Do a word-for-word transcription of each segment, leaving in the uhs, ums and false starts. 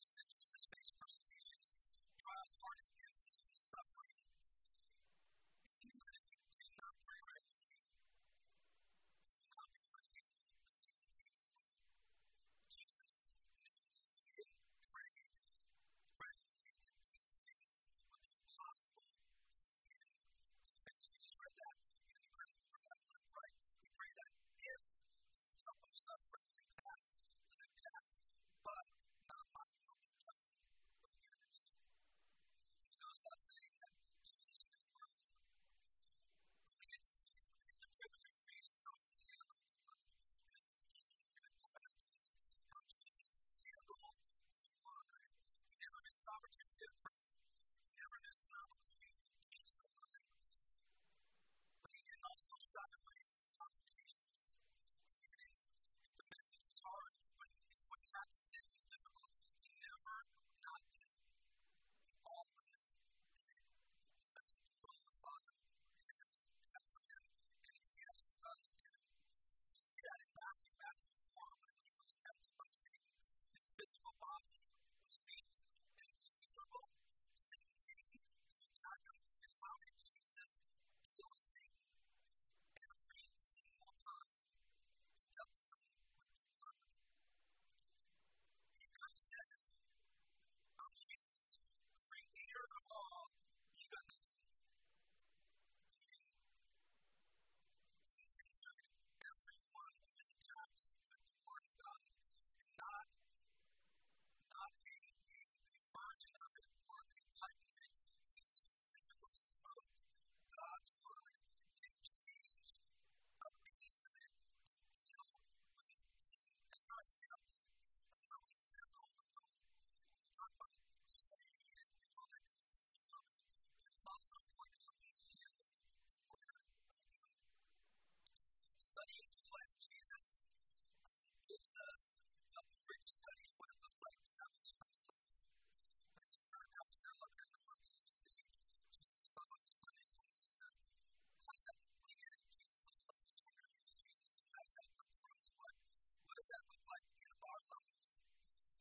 is that Jesus faced persecutions, trials, hard experiences, and suffering. If you live, you did not pray right with you. You will not be right with you. Jesus knew if he had prayed right with you, that these things would be impossible for him to face. We just read that. And we pray that we live right. We pray that if this cup of suffering can pass, then it pass. But not my will be done, but yours. He goes on saying that Jesus is his word. But we get to see him in the privilege of reading how he handled the word. And this is key. We're going to go back to this. How Jesus handled the word. He never missed an opportunity to pray. He never missed an opportunity to teach the word. But he didn't also shy away from complications. He didn't. If the message was hard, what he said was difficult, he never not did. He always did. Because that's what the will of the Father has had for him, and he has for us too. We see that in Matthew, Matthew four, when he was tempted by Satan. His physical body was weak and it was vulnerable. Satan came to attack him, and how did Jesus kill Satan? Every single time he dealt with him with the word. He said, "I'm Jesus, creator of all, you got nothing." He answered every one of his attacks with the word of God, and not, not a, a, a version of it or a type of it. He specifically spoke God's word and changed a piece of it to deal with sin. That's our example. Studying the life of Jesus gives us a rich study of what it looks like to have a strong life. As you heard Pastor Philip and the Lord Jesus say, Jesus is always a Sunday school teacher. How does that look when you have Jesus on the life of strong life? Jesus, how does that look for us? What, what does that look like in our lives?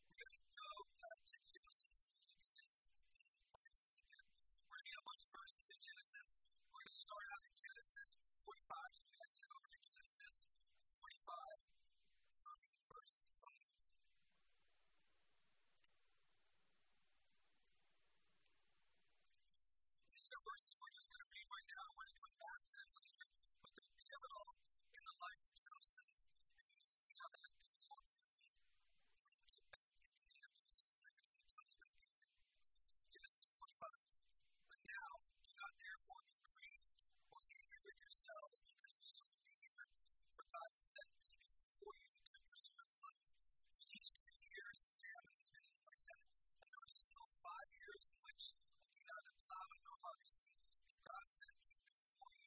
We're going to go uh, to Genesis. We're going to get a bunch of verses in Genesis. We're going to start out in Genesis forty-five. You guys head over to Genesis forty-five, starting in verse five. These are verses we're just going to read right now. We're going to come back to them later. But they're pivotal in the life of Joseph. And you can see how that comes out when we get back at the end of Joseph's life. We're going to touch back in there. Genesis forty-five. But now, do not therefore be grieved or angry with yourselves because you shall be here, for God sent me before you to preserve life. For these two years, the famine has been in the land, and there are still five years in which I do neither plow nor harvest, and God sent me before you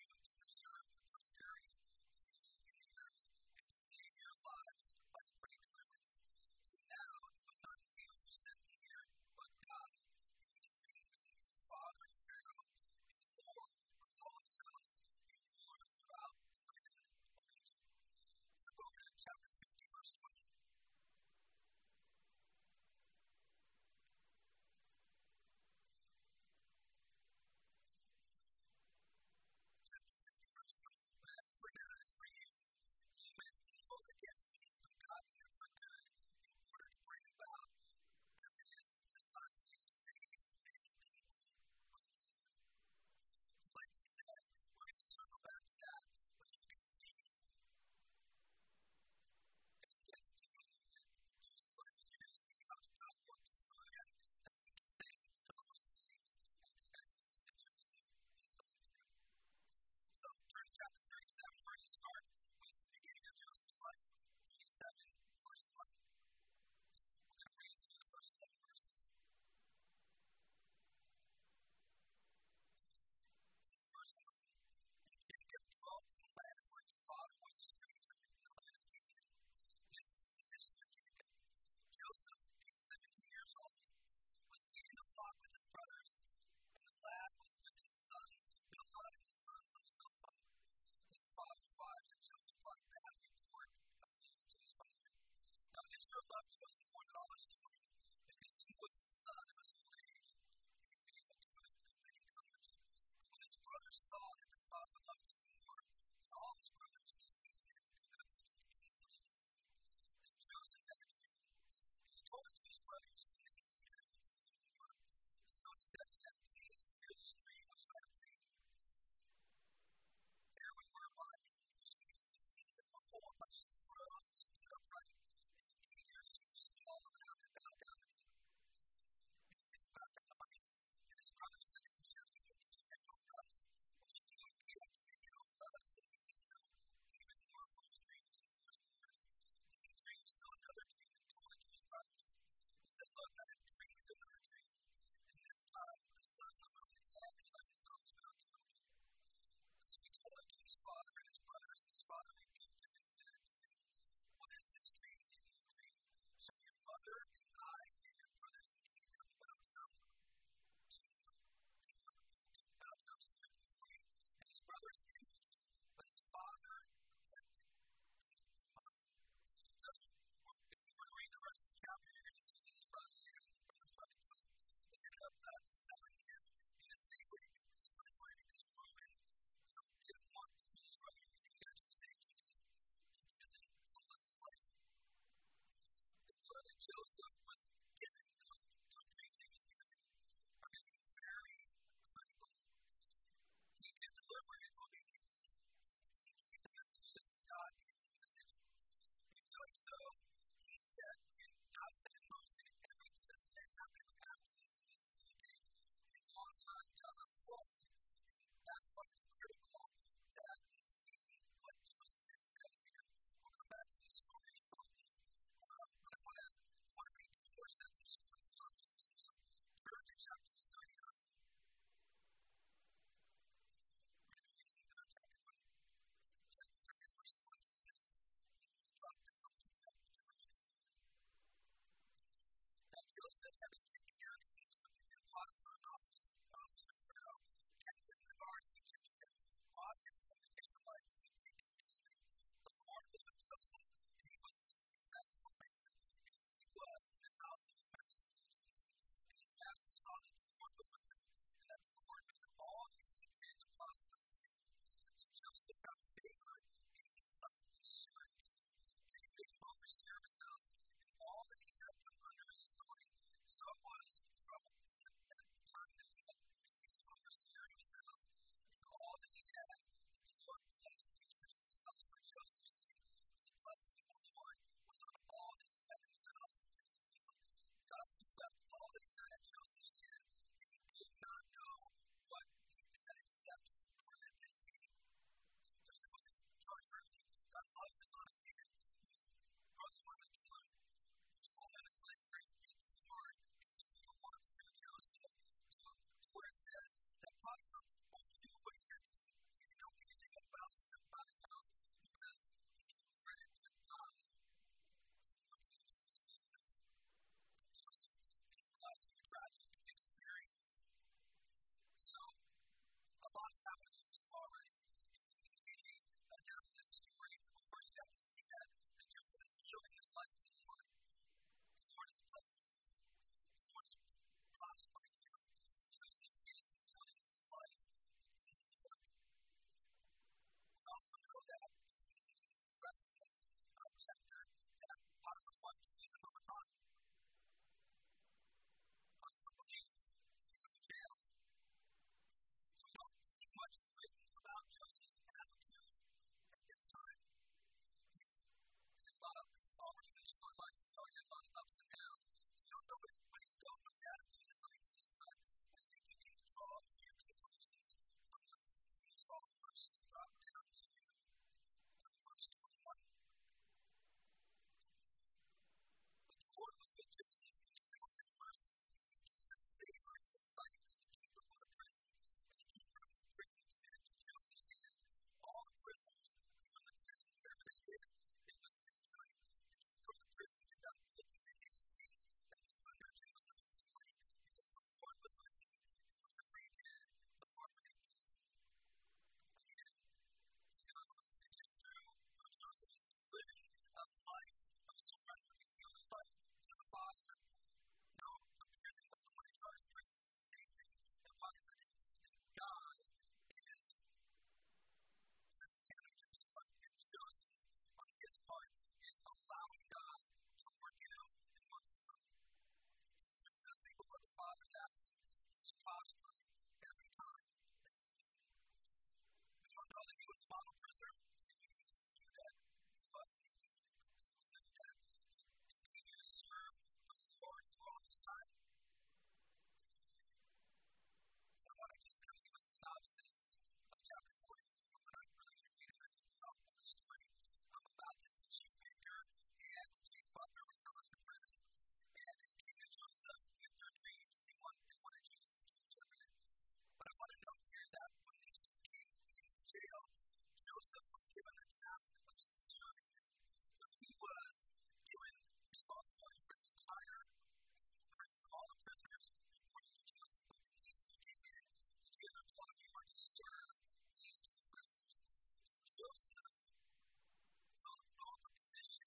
Joseph held both the position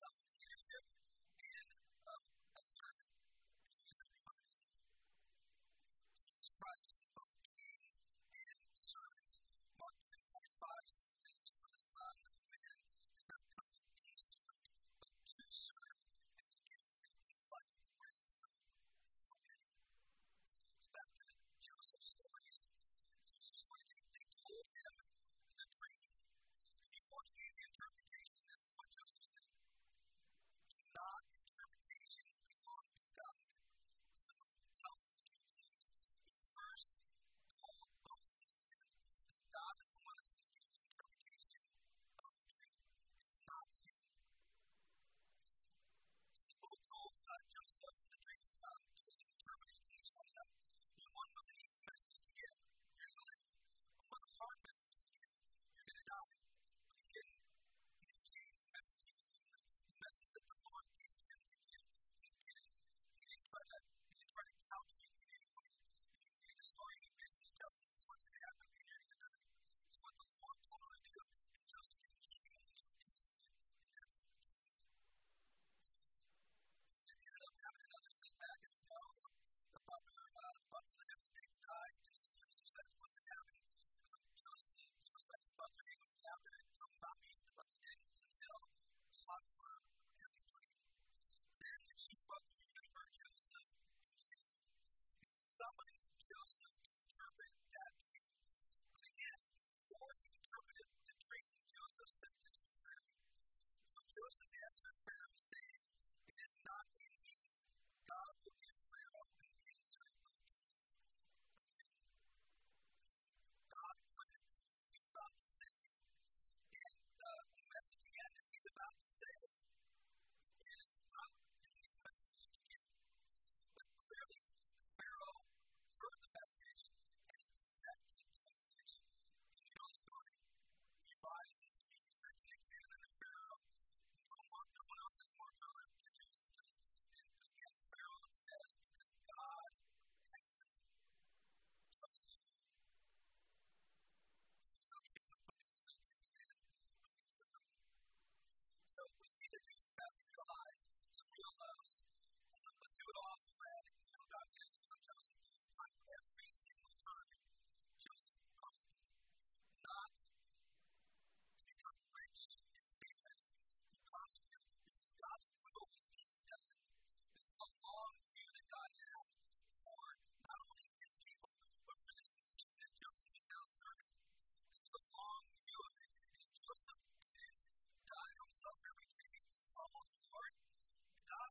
of leadership and of a servant. And he was a Christ. Jesus Christ was both king and servant. Mark ten forty-five says this: "For the Son of Man did not come to be served, but to serve, and to give his life a ransom for many." So back to Joseph's stories. Joseph's story, they told him the dream. Before he gave the interpretation, this is what Joseph said: "Do not interpretations belong to God? So tell these two things. He first told both these men that God is the one that's going to give the interpretation of the dream. It's not him." So people told uh, Joseph the dream. Um, Joseph interpreted each one of them. And one was an easy message to give. You're going to live. One was a hard message to give. You're going to die. Joseph answered Pharaoh, saying, "It is not in me. God will give Pharaoh an answer of peace." God wanted what he's about to say. And uh, the message again that he's about to say is not an easy message to give. But clearly, Pharaoh heard the message and accepted the message. And you know the story. He rises to be second again, and the Pharaoh. No one else has more power than Joseph does. And again, Pharaoh says, "Because God has trusted you." He's okay with putting himself in the hand of Pharaoh. So we see that Joseph has some real highs, some real lows. Um, but through it all, we read, you know, God's answer on Joseph to the time every single time. Joseph calls him not to become rich and famous. Because God's will was being done. This is a long view that God had for not only his people, but for this nation that Joseph is now serving. This is a long view of it. And Joseph didn't die himself every day and follow the Lord. God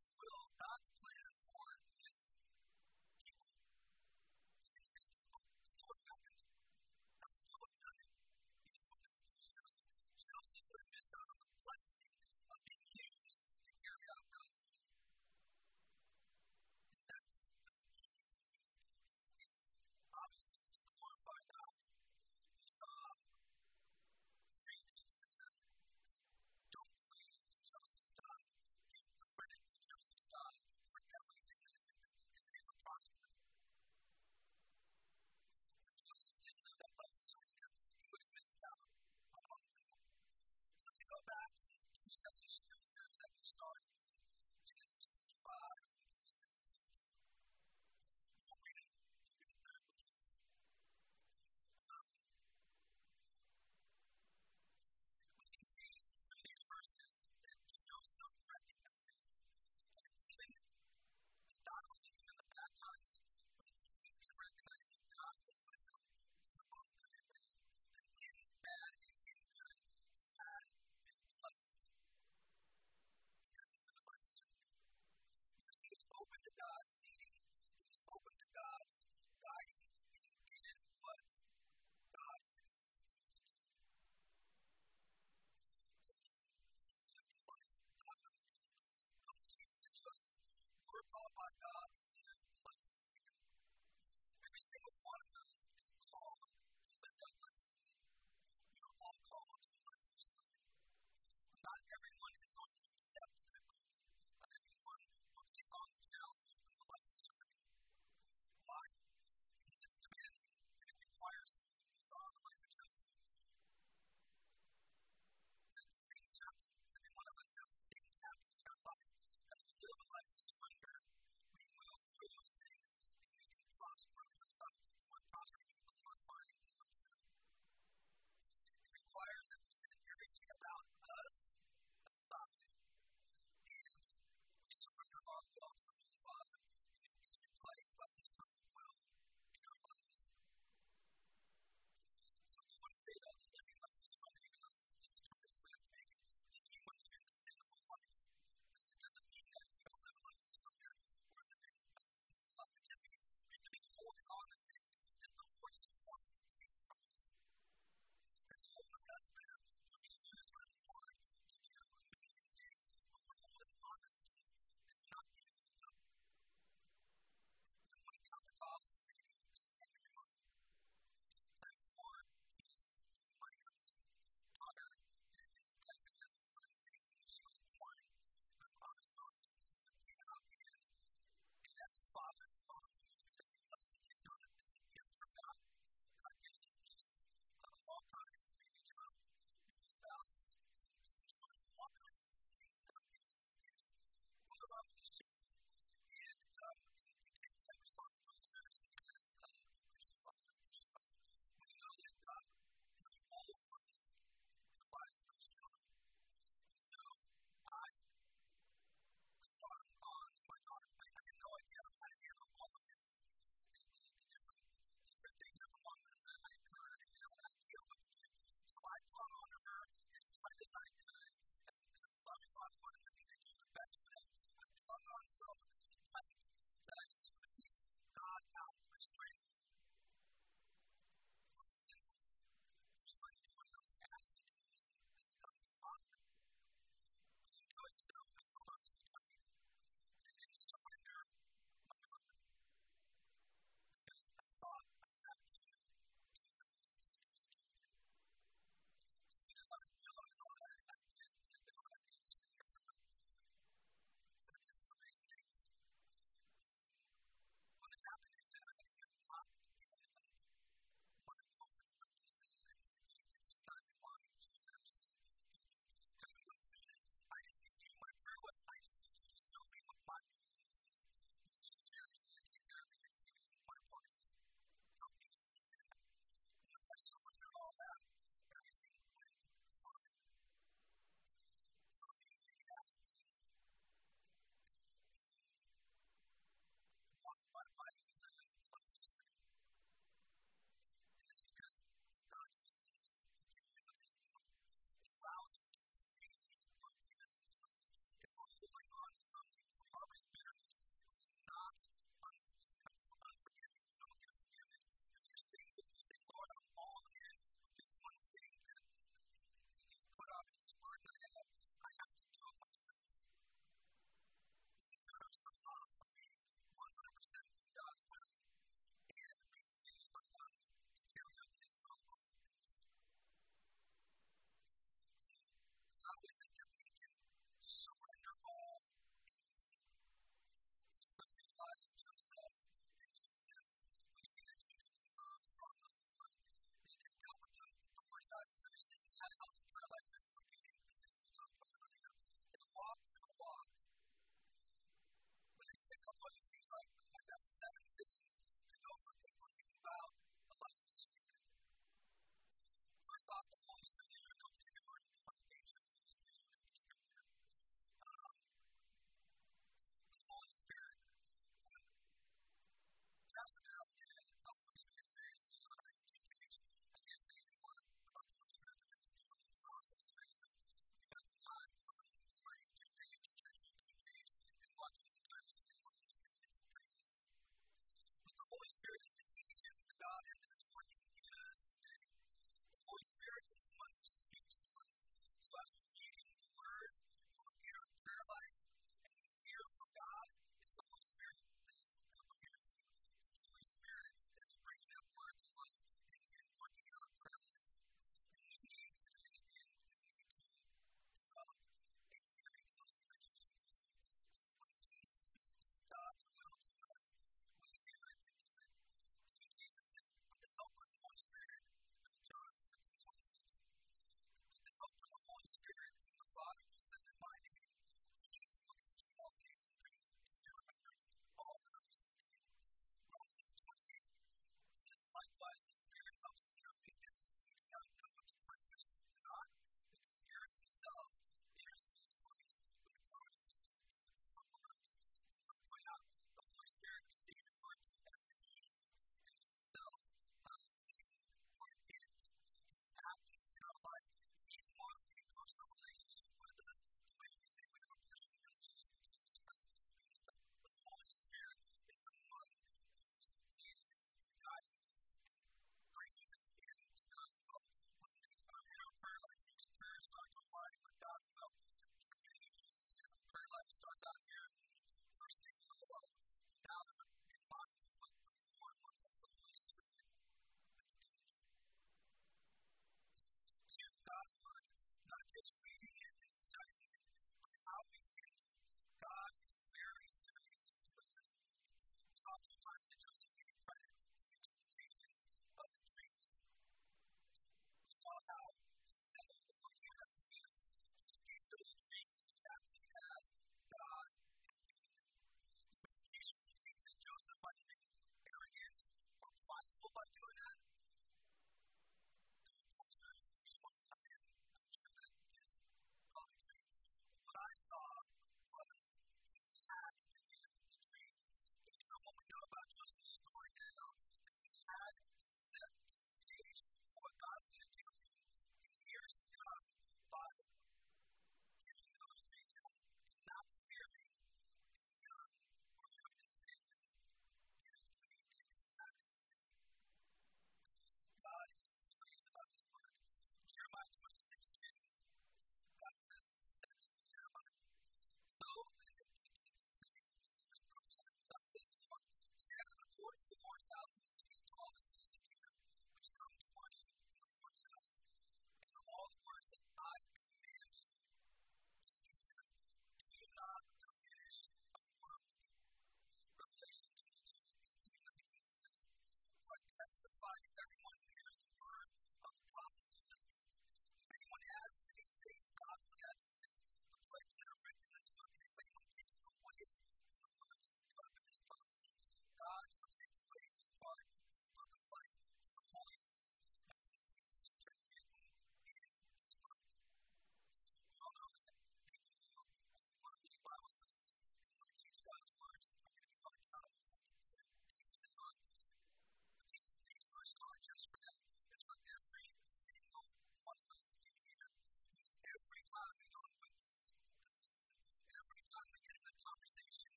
as I could, and as a loving father wanted me to do the best for them. I clung on so tight that I squeezed God out of restraint. What is sinful? Restraint is what I was asked to do as a loving father. But in doing so, I held on too tight and didn't surrender my heart. Because I thought I had to. Spirit is the agent of God and that is working in us today. The Holy Spirit is the one who speaks to us. So as we're reading the Word, you will hear a prayer life, and you hear from God. It's the Holy Spirit that is the one here. It's the Holy Spirit that is bringing that Word to life and, and working in our prayer life. And we need to do it again. We need to develop a very close relationship with Him. So when He speaks, God will do it.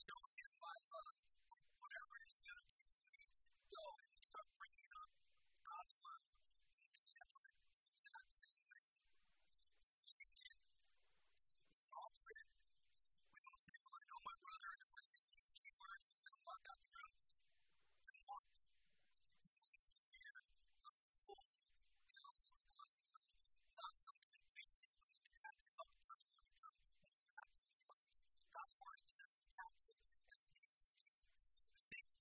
show him by love, whatever it is going to take for you, go and start bringing up God's word. You can handle it the exact same way. You can change it. You can alter it. We don't say, well, I know my brother, and if I say these key words, he's going to walk out the room. Then walk. He needs to hear the full counsel of God's word, not something basic that you have to help the person become an impactful words. God's word is as impactful as it needs to be. I think we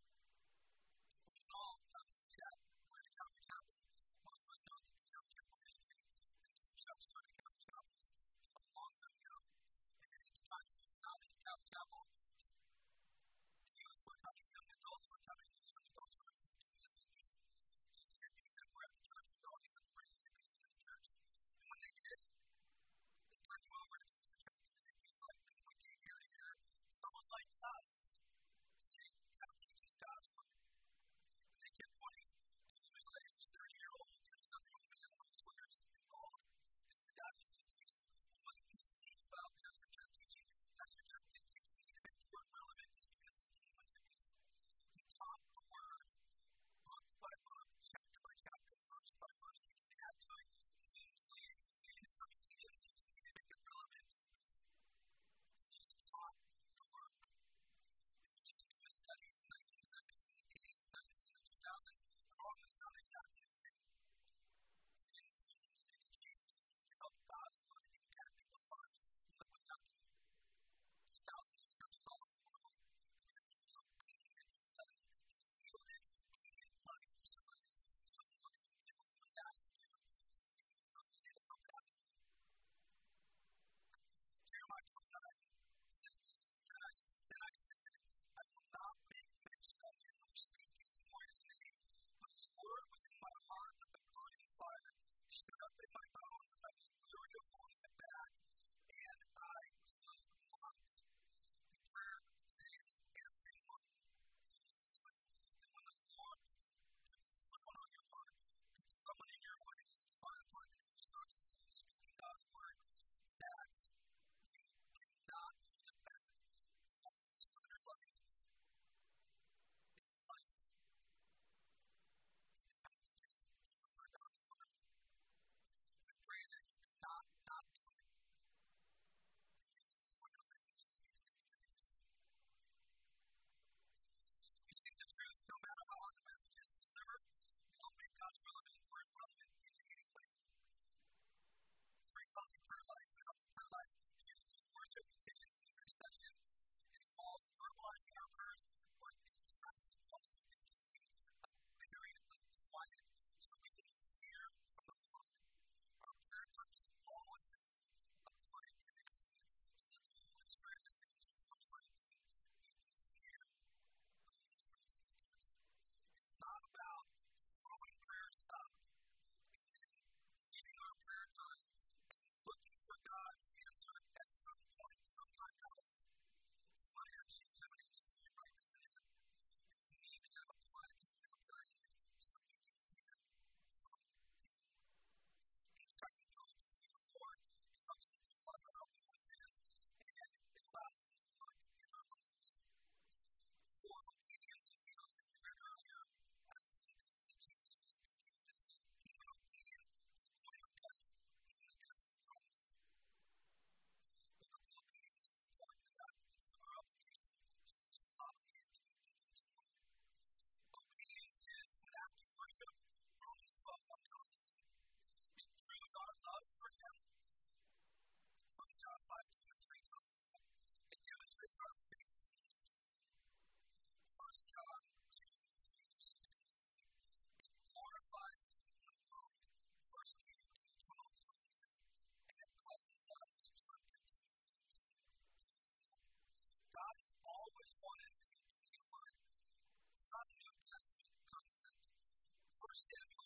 can all um, see that when the Calvary Chapel, most of us know that the Calvary Chapel history, there was some jokes on the Calvary Chapels a long time ago. And at the time he was founded the Calvary Chapel, the youth were coming, young adults were coming, these young adults were doing the same things. So the hippies that were at the church would all be like, bring the hippies into the church. And when they did, they turned them over to the church, and the hippies were like, we came here to hear someone like us sing that teaches God's word. And they kept pointing to the middle aged thirty year old, you know, some young man wearing sweaters and bald. And said, God is going to teach you. And what you see about Pastor John teaching, Pastor John didn't think he needed to be relevant just because he's dealing with hippies. He taught the word book by book, chapter by chapter, verse by verse. He didn't add to it. He didn't say it. He didn't say it. He didn't think he needed to make it relevant to hippies. He just taught the word. If you listen to his studies in the nineteen seventies, in the eighties, in the nineties, in the two thousands, they're all going to sound exactly the same. He didn't feel he needed to change. He needed to help God's word impact people's lives. And look what's happening. There's thousands of churches all over the world because he was obedient. He studied. He yielded. He didn't want to surrender. He didn't want to do what he was asked to do. He didn't feel he needed help happening. Jeremiah twenty-nine said this, and I said, I will not make mention of him or speak anymore his name, but his word was in my heart like a burning fire, shut up in my bones, and I was weary of holding it back, and I could not. Your prayer today is that everyone feels this way, that when the Lord puts someone on your heart, puts someone in your way, you find a partner who starts speaking God's word, that not hold it back. He has to surrender life. It's life. You have to just deliver God's word. I pray that you do not, not do it. Because this is what your life is just going to produce. You speak the truth no matter how long the message is delivered. You don't make God's relevant word relevant in any way. For a healthy prayer life, a healthy prayer life, worship petitions and intercession. It involves verbalizing our prayers, but it has to also contain a period of quiet so we can hear from the Lord. Our prayer time should always have a quiet period to it, so that the Holy Spirit is able to force right in. We can hear the Holy Spirit speak to us. It's not about throwing prayers up and then leaving our prayer time and looking for God's answer at some point, sometime else. He might actually have an answer for you right then and there. And you need to have a quiet time in prayer so you can hear from Him. Each time you go before the Lord, it helps us to find out how He always is, and it allows Him to work in our lives. For obedience and healing, as we read earlier, I think things that Jesus was speaking to us, even obedient to the point of death, even the death of Christ. But the obedience is important to God, and so our obligation is to follow Him, to be obedient to Him. Obedience is an act of worship. Romans twelve one tells us that. It proves our love for Him. First John five two and three tells us that. It demonstrates our faithfulness to Him. First John two three through six tells us that. It glorifies Him in the world. First Peter two twelve tells us that. And it blesses us. John fifteen seventeen tells us that. God has always wanted a new life. It's not a New Testament concept. First Samuel